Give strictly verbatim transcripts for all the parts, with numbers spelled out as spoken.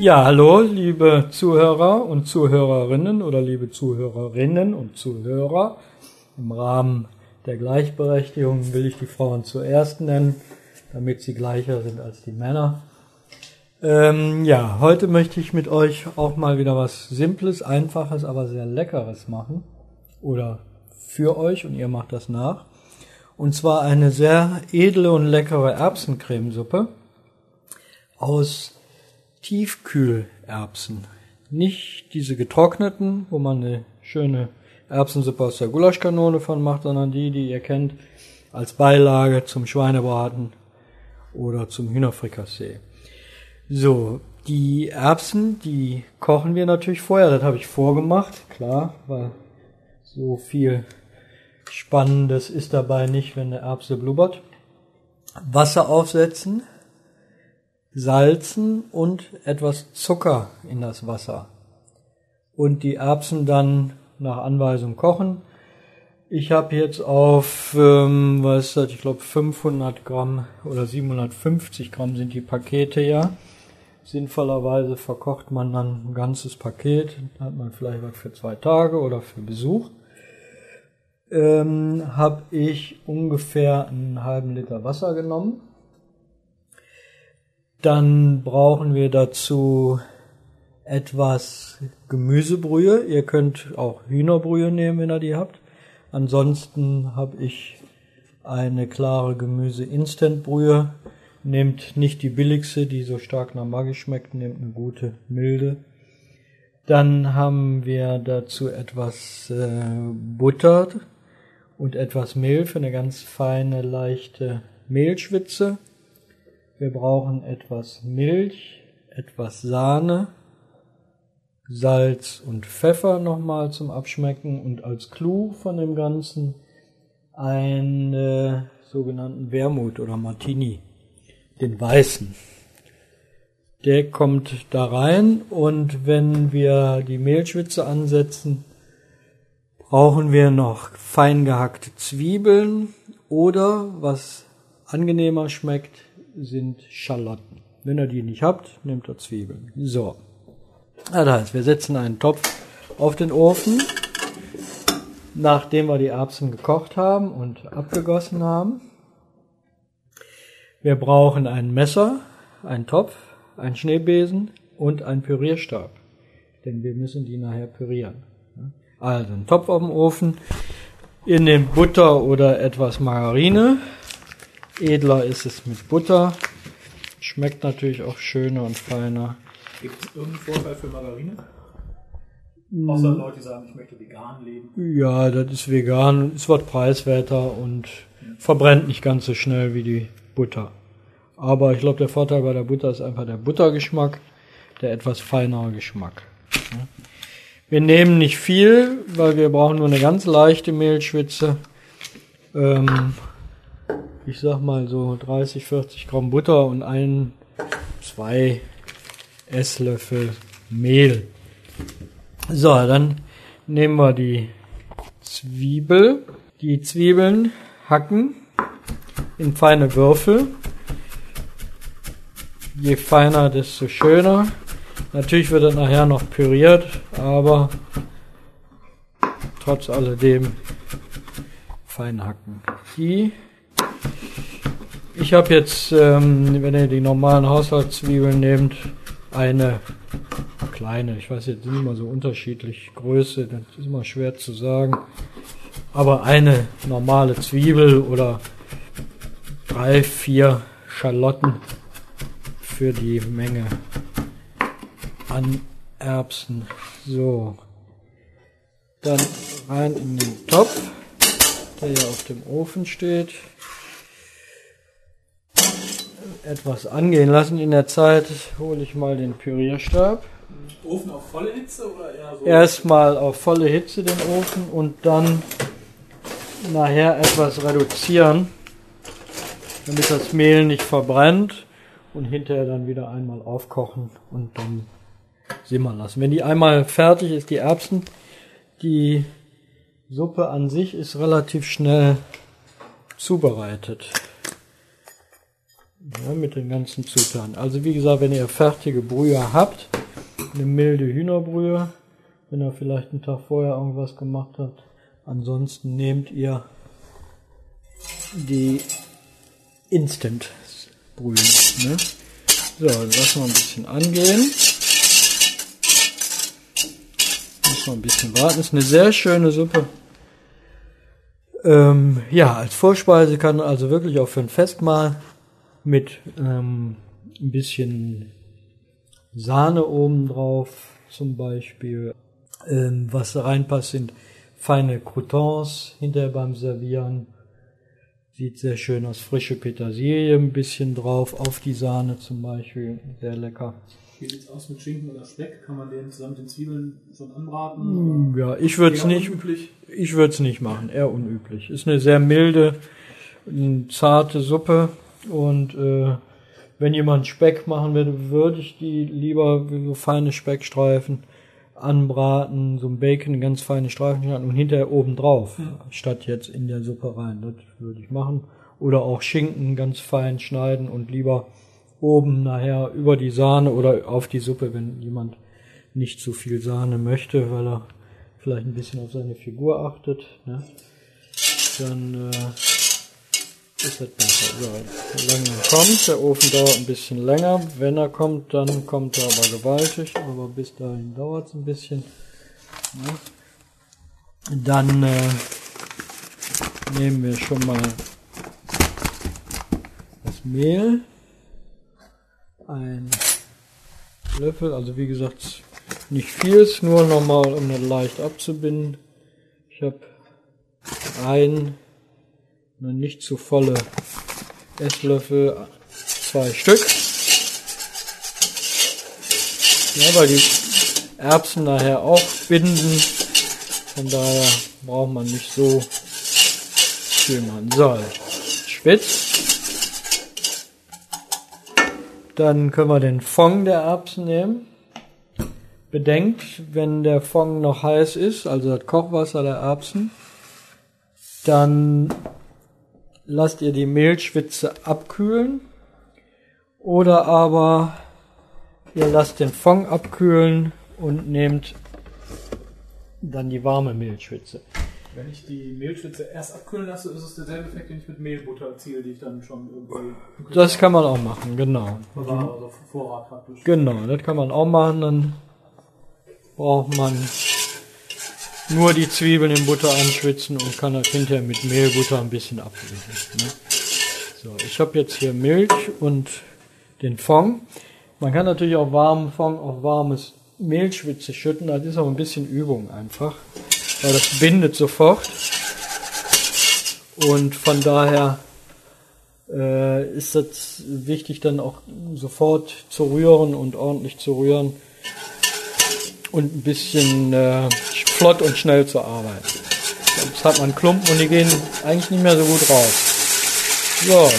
Ja, hallo, liebe Zuhörer und Zuhörerinnen oder liebe Zuhörerinnen und Zuhörer. Im Rahmen der Gleichberechtigung will ich die Frauen zuerst nennen, damit sie gleicher sind als die Männer. Ähm, ja, heute möchte ich mit euch auch mal wieder was Simples, Einfaches, aber sehr Leckeres machen. Oder für euch und ihr macht das nach. Und zwar eine sehr edle und leckere Erbsencremesuppe aus Tiefkühlerbsen. Nicht diese getrockneten, wo man eine schöne Erbsensuppe aus der Gulaschkanone von macht, sondern die, die ihr kennt, als Beilage zum Schweinebraten oder zum Hühnerfrikassee. So, die Erbsen, die kochen wir natürlich vorher. Das habe ich vorgemacht, klar, weil so viel Spannendes ist dabei nicht, wenn der Erbse blubbert. Wasser aufsetzen, salzen und etwas Zucker in das Wasser und die Erbsen dann nach Anweisung kochen. Ich habe jetzt auf, ähm, was ist das, ich glaube fünfhundert Gramm oder siebenhundertfünfzig Gramm sind die Pakete ja. Sinnvollerweise verkocht man dann ein ganzes Paket, hat man vielleicht was für zwei Tage oder für Besuch. Ähm, habe ich ungefähr einen halben Liter Wasser genommen. Dann brauchen wir dazu etwas Gemüsebrühe. Ihr könnt auch Hühnerbrühe nehmen, wenn ihr die habt. Ansonsten habe ich eine klare Gemüse-Instant-Brühe. Nehmt nicht die billigste, die so stark nach Maggi schmeckt. Nehmt eine gute, milde. Dann haben wir dazu etwas äh, Butter und etwas Mehl für eine ganz feine, leichte Mehlschwitze. Wir brauchen etwas Milch, etwas Sahne, Salz und Pfeffer nochmal zum Abschmecken und als Clou von dem Ganzen einen äh, sogenannten Wermut oder Martini, den weißen. Der kommt da rein und wenn wir die Mehlschwitze ansetzen, brauchen wir noch fein gehackte Zwiebeln oder, was angenehmer schmeckt, sind Schalotten. Wenn ihr die nicht habt, nehmt ihr Zwiebeln. So. Das heißt, wir setzen einen Topf auf den Ofen, nachdem wir die Erbsen gekocht haben und abgegossen haben. Wir brauchen ein Messer, einen Topf, einen Schneebesen und einen Pürierstab, denn wir müssen die nachher pürieren. Also einen Topf auf dem Ofen, in den Butter oder etwas Margarine. Edler ist es mit Butter. Schmeckt natürlich auch schöner und feiner. Gibt es irgendeinen Vorteil für Margarine? Hm. Außer Leute, die sagen, ich möchte vegan leben. Ja, das ist vegan und ist was preiswerter und ja. Verbrennt nicht ganz so schnell wie die Butter. Aber ich glaube, der Vorteil bei der Butter ist einfach der Buttergeschmack, der etwas feinere Geschmack. Wir nehmen nicht viel, weil wir brauchen nur eine ganz leichte Mehlschwitze. Ähm, ich sag mal so dreißig, vierzig Gramm Butter und ein, zwei Esslöffel Mehl. So, dann nehmen wir die Zwiebel. Die Zwiebeln hacken in feine Würfel. Je feiner, desto schöner. Natürlich wird er nachher noch püriert, aber trotz alledem fein hacken. Die, ich habe jetzt, ähm, wenn ihr die normalen Haushaltszwiebeln nehmt, eine kleine, ich weiß jetzt sind immer so unterschiedlich Größe, das ist immer schwer zu sagen, aber eine normale Zwiebel oder drei, vier Schalotten für die Menge an Erbsen. So, dann rein in den Topf, der ja auf dem Ofen steht. Etwas angehen lassen. In der Zeit hole ich mal den Pürierstab. Ofen auf volle Hitze oder eher so? Erstmal auf volle Hitze den Ofen und dann nachher etwas reduzieren, damit das Mehl nicht verbrennt. Und hinterher dann wieder einmal aufkochen und dann simmern lassen. Wenn die einmal fertig ist, die Erbsen, die Suppe an sich ist relativ schnell zubereitet. ja, mit den ganzen Zutaten. Also wie gesagt, wenn ihr fertige Brühe habt, eine milde Hühnerbrühe, wenn ihr vielleicht einen Tag vorher irgendwas gemacht habt, ansonsten nehmt ihr die Instant-Brühe. Ne? So, lassen wir ein bisschen angehen. Müssen wir ein bisschen warten. Ist eine sehr schöne Suppe. Ähm, ja, als Vorspeise kann also wirklich auch für ein Festmahl mit ähm, ein bisschen Sahne oben drauf zum Beispiel. Ähm, was da reinpasst, sind feine Croutons hinterher beim Servieren. Sieht sehr schön aus, frische Petersilie ein bisschen drauf, auf die Sahne zum Beispiel, sehr lecker. Wie sieht es aus mit Schinken oder Speck? Kann man den zusammen mit den Zwiebeln schon anbraten? Ja, ich würde es nicht, ich würde es nicht machen, eher unüblich. Ist eine sehr milde, zarte Suppe und äh, wenn jemand Speck machen würde, würde ich die lieber so feine Speckstreifen anbraten, so ein Bacon, ganz feine Streifen schneiden und hinterher oben drauf, mhm. statt jetzt in der Suppe rein. Das würde ich machen. Oder auch Schinken ganz fein schneiden und lieber oben nachher über die Sahne oder auf die Suppe, wenn jemand nicht zu viel Sahne möchte, weil er vielleicht ein bisschen auf seine Figur achtet, ne? Dann äh, ist das besser. So, solange er kommt, der Ofen dauert ein bisschen länger. Wenn er kommt, dann kommt er aber gewaltig, aber bis dahin dauert es ein bisschen. Ja. Dann äh, nehmen wir schon mal das Mehl. Ein Löffel, also wie gesagt, nicht viel, ist nur nochmal, um das leicht abzubinden. Ich habe ein eine nicht zu volle Esslöffel, zwei Stück. Ja, weil die Erbsen nachher auch binden, von daher braucht man nicht so viel machen. So, spitz. Dann können wir den Fond der Erbsen nehmen. Bedenkt, wenn der Fond noch heiß ist, also das Kochwasser der Erbsen, dann lasst ihr die Mehlschwitze abkühlen oder aber ihr lasst den Fond abkühlen und nehmt dann die warme Mehlschwitze. Wenn ich die Mehlschwitze erst abkühlen lasse, ist es derselbe Effekt, den ich mit Mehlbutter erziele, die ich dann schon irgendwie... Das kann man auch machen, genau. Verwahrt, also Vorrat praktisch. Genau, das kann man auch machen, dann braucht man nur die Zwiebeln in Butter anschwitzen und kann das hinterher mit Mehlbutter ein bisschen abwischen. Ne? So, ich habe jetzt hier Milch und den Fond. Man kann natürlich auch warmen Fond auf warmes Mehlschwitze schütten, das ist auch ein bisschen Übung einfach, weil das bindet sofort und von daher äh, ist das wichtig, dann auch sofort zu rühren und ordentlich zu rühren und ein bisschen äh, flott und schnell zur Arbeit. Jetzt hat man Klumpen und die gehen eigentlich nicht mehr so gut raus. So.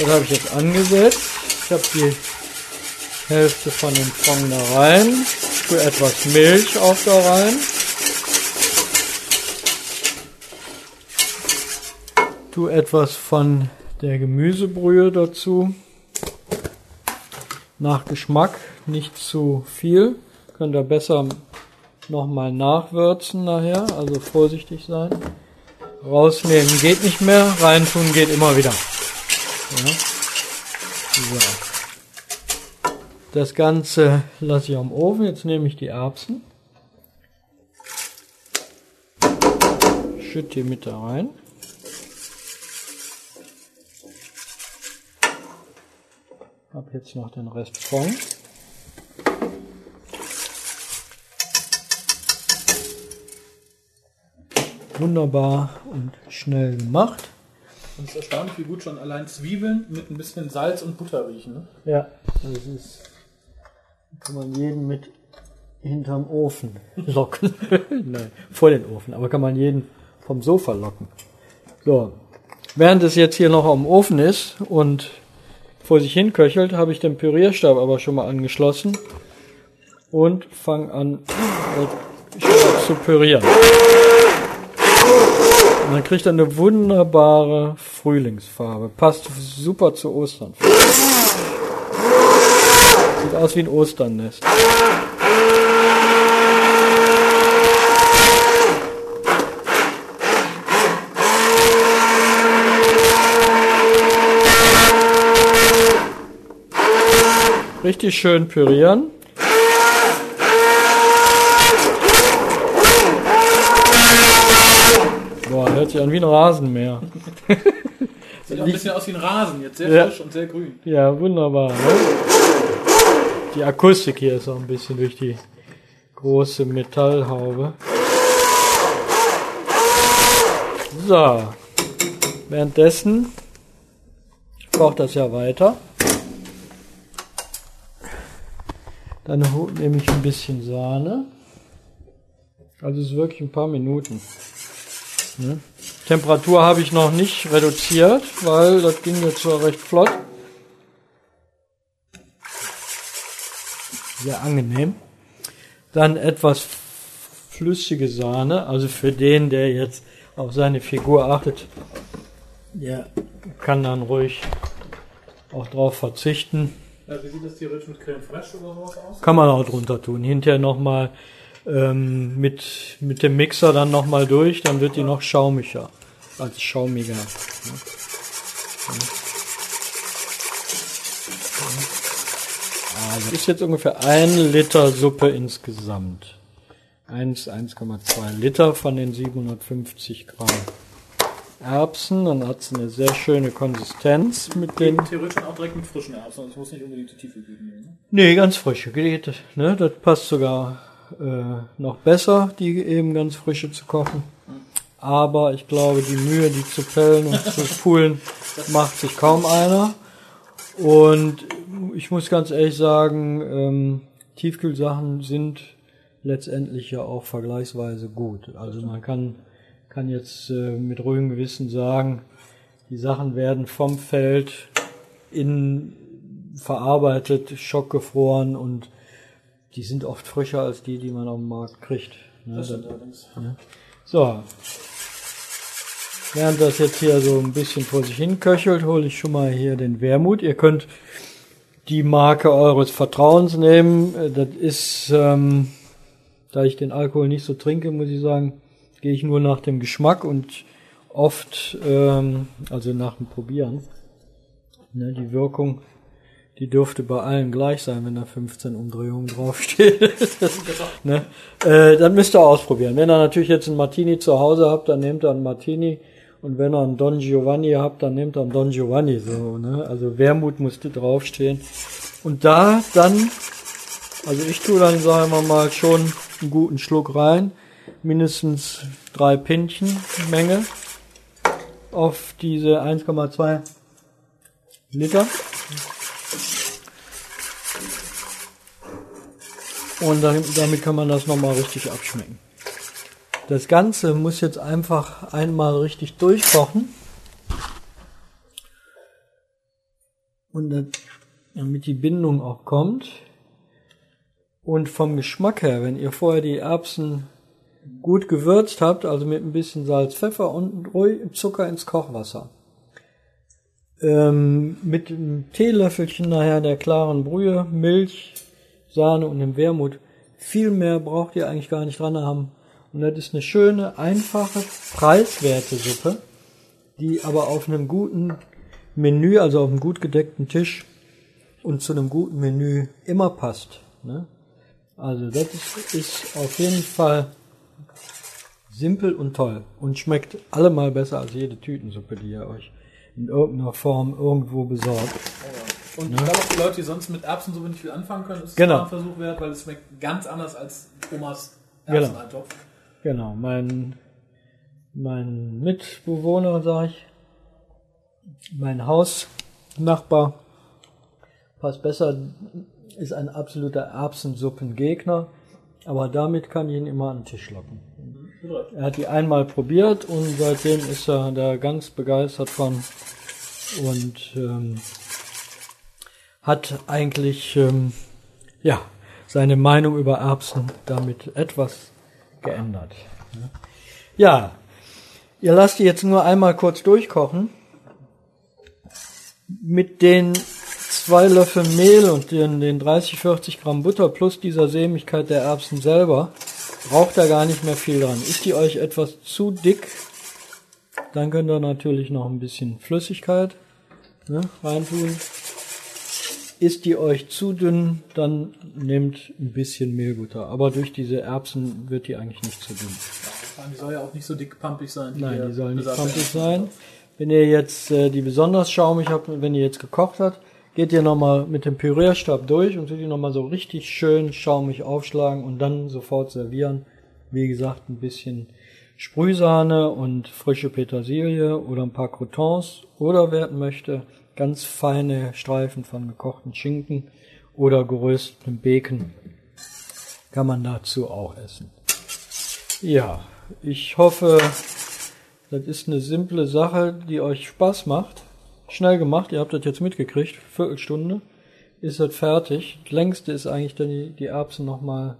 Das habe ich jetzt angesetzt. Ich habe die Hälfte von dem Fond da rein. Ich tue etwas Milch auch da rein. Ich tue etwas von der Gemüsebrühe dazu. Nach Geschmack, nicht zu viel. Könnt ihr besser nochmal nachwürzen nachher, also vorsichtig sein. Rausnehmen geht nicht mehr, reintun geht immer wieder. Ja. So. Das Ganze lasse ich am Ofen. Jetzt nehme ich die Erbsen. Schütte die mit da rein. Ich habe jetzt noch den Rest Fond. Wunderbar und schnell gemacht. Und es ist erstaunlich, wie gut schon allein Zwiebeln mit ein bisschen Salz und Butter riechen. Ne? Ja, das ist, kann man jeden mit hinterm Ofen locken. Nein, vor den Ofen, aber kann man jeden vom Sofa locken. So, während es jetzt hier noch am Ofen ist und vor sich hin köchelt, habe ich den Pürierstab aber schon mal angeschlossen und fange an zu pürieren. Und dann kriegt er eine wunderbare Frühlingsfarbe. Passt super zu Ostern. Sieht aus wie ein Osternnest. Richtig schön pürieren. Boah, hört sich an wie ein Rasenmäher. Sieht auch ein bisschen aus wie ein Rasen, jetzt sehr ja. frisch und sehr grün. Ja, wunderbar. Ne? Die Akustik hier ist auch ein bisschen durch die große Metallhaube. So, währenddessen kocht das ja weiter. Dann nehme ich ein bisschen Sahne. Also es ist wirklich ein paar Minuten. Ne? Temperatur habe ich noch nicht reduziert, weil das ging jetzt zwar recht flott. Sehr angenehm. Dann etwas flüssige Sahne. Also für den, der jetzt auf seine Figur achtet, der kann dann ruhig auch drauf verzichten. Wie sieht das theoretisch mit Creme Fraiche oder sowas aus? Kann man auch drunter tun. Hinterher nochmal ähm, mit, mit dem Mixer dann nochmal durch, dann wird die noch schaumiger. Also schaumiger. Also das ist jetzt ungefähr ein Liter Suppe insgesamt. eins Komma zwei Liter von den siebenhundertfünfzig Gramm Erbsen, dann hat es eine sehr schöne Konsistenz mit den... Theoretisch auch direkt mit frischen Erbsen, das muss nicht unbedingt die Tiefe geben. Ne, nee, ganz frische geht, ne? Das passt sogar äh, noch besser, die eben ganz frische zu kochen. Aber ich glaube, die Mühe, die zu pellen und zu pulen, macht sich kaum einer. Und ich muss ganz ehrlich sagen, ähm, Tiefkühlsachen sind letztendlich ja auch vergleichsweise gut. Also man kann... Ich kann jetzt äh, mit ruhigem Gewissen sagen, die Sachen werden vom Feld innen verarbeitet, schockgefroren und die sind oft frischer als die, die man auf dem Markt kriegt. Ne? Das stimmt allerdings. Ne? So, während das jetzt hier so ein bisschen vor sich hin köchelt, hole ich schon mal hier den Wermut. Ihr könnt die Marke eures Vertrauens nehmen. Das ist, ähm, da ich den Alkohol nicht so trinke, muss ich sagen, gehe ich nur nach dem Geschmack und oft, ähm, also nach dem Probieren, ne, die Wirkung, die dürfte bei allen gleich sein, wenn da fünfzehn Umdrehungen draufsteht. Ne? äh, dann müsst ihr ausprobieren. Wenn ihr natürlich jetzt einen Martini zu Hause habt, dann nehmt ihr einen Martini, und wenn ihr einen Don Giovanni habt, dann nehmt ihr einen Don Giovanni. So, ne? Also Wermut muss draufstehen. Und da dann, also ich tue dann, sagen wir mal, schon einen guten Schluck rein, mindestens drei Pintchen Menge auf diese eins Komma zwei Liter. Und damit kann man das nochmal richtig abschmecken. Das Ganze muss jetzt einfach einmal richtig durchkochen. Und damit die Bindung auch kommt. Und vom Geschmack her, wenn ihr vorher die Erbsen gut gewürzt habt, also mit ein bisschen Salz, Pfeffer und ruhig Zucker ins Kochwasser. Ähm, mit einem Teelöffelchen nachher der klaren Brühe, Milch, Sahne und dem Wermut. Viel mehr braucht ihr eigentlich gar nicht dran haben. Und das ist eine schöne, einfache, preiswerte Suppe, die aber auf einem guten Menü, also auf einem gut gedeckten Tisch und zu einem guten Menü immer passt. Ne? Also das ist, ist auf jeden Fall simpel und toll und schmeckt allemal besser als jede Tütensuppe, die ihr euch in irgendeiner Form irgendwo besorgt. Und ich glaube, die Leute, die sonst mit Erbsensuppe nicht viel anfangen können, ist genau. ein Versuch wert, weil es schmeckt ganz anders als Omas Erbseneintopf. Genau, genau. Mein, mein Mitbewohner, sage ich, mein Hausnachbar, passt besser, ist ein absoluter Erbsensuppengegner, aber damit kann ich ihn immer an den Tisch locken. Er hat die einmal probiert und seitdem ist er da ganz begeistert von und ähm, hat eigentlich ähm, ja, seine Meinung über Erbsen damit etwas geändert. Ja, Ihr lasst die jetzt nur einmal kurz durchkochen. Mit den zwei Löffeln Mehl und den, den dreißig, vierzig Gramm Butter plus dieser Sämigkeit der Erbsen selber braucht da gar nicht mehr viel dran. Ist die euch etwas zu dick, dann könnt ihr natürlich noch ein bisschen Flüssigkeit, ne, reintun. Ist die euch zu dünn, dann nehmt ein bisschen Mehlbutter. Aber durch diese Erbsen wird die eigentlich nicht zu dünn. Die soll ja auch nicht so dick pampig sein. Nein, die soll nicht pampig sein. Wenn ihr jetzt äh, die besonders schaumig habt, wenn ihr jetzt gekocht habt, geht ihr nochmal mit dem Pürierstab durch und tut die nochmal so richtig schön schaumig aufschlagen und dann sofort servieren. Wie gesagt, ein bisschen Sprühsahne und frische Petersilie oder ein paar Croutons oder wer möchte, ganz feine Streifen von gekochten Schinken oder geröstetem Bacon kann man dazu auch essen. Ja, ich hoffe, das ist eine simple Sache, die euch Spaß macht. Schnell gemacht, ihr habt das jetzt mitgekriegt, Viertelstunde ist das fertig. Das längste ist eigentlich dann die, die Erbsen nochmal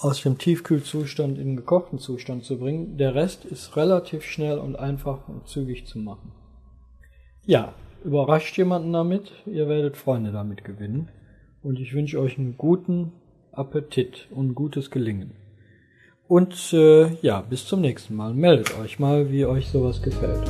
aus dem Tiefkühlzustand in den gekochten Zustand zu bringen. Der Rest ist relativ schnell und einfach und zügig zu machen. Ja, überrascht jemanden damit, ihr werdet Freunde damit gewinnen. Und ich wünsche euch einen guten Appetit und gutes Gelingen. Und äh, ja, bis zum nächsten Mal. Meldet euch mal, wie euch sowas gefällt.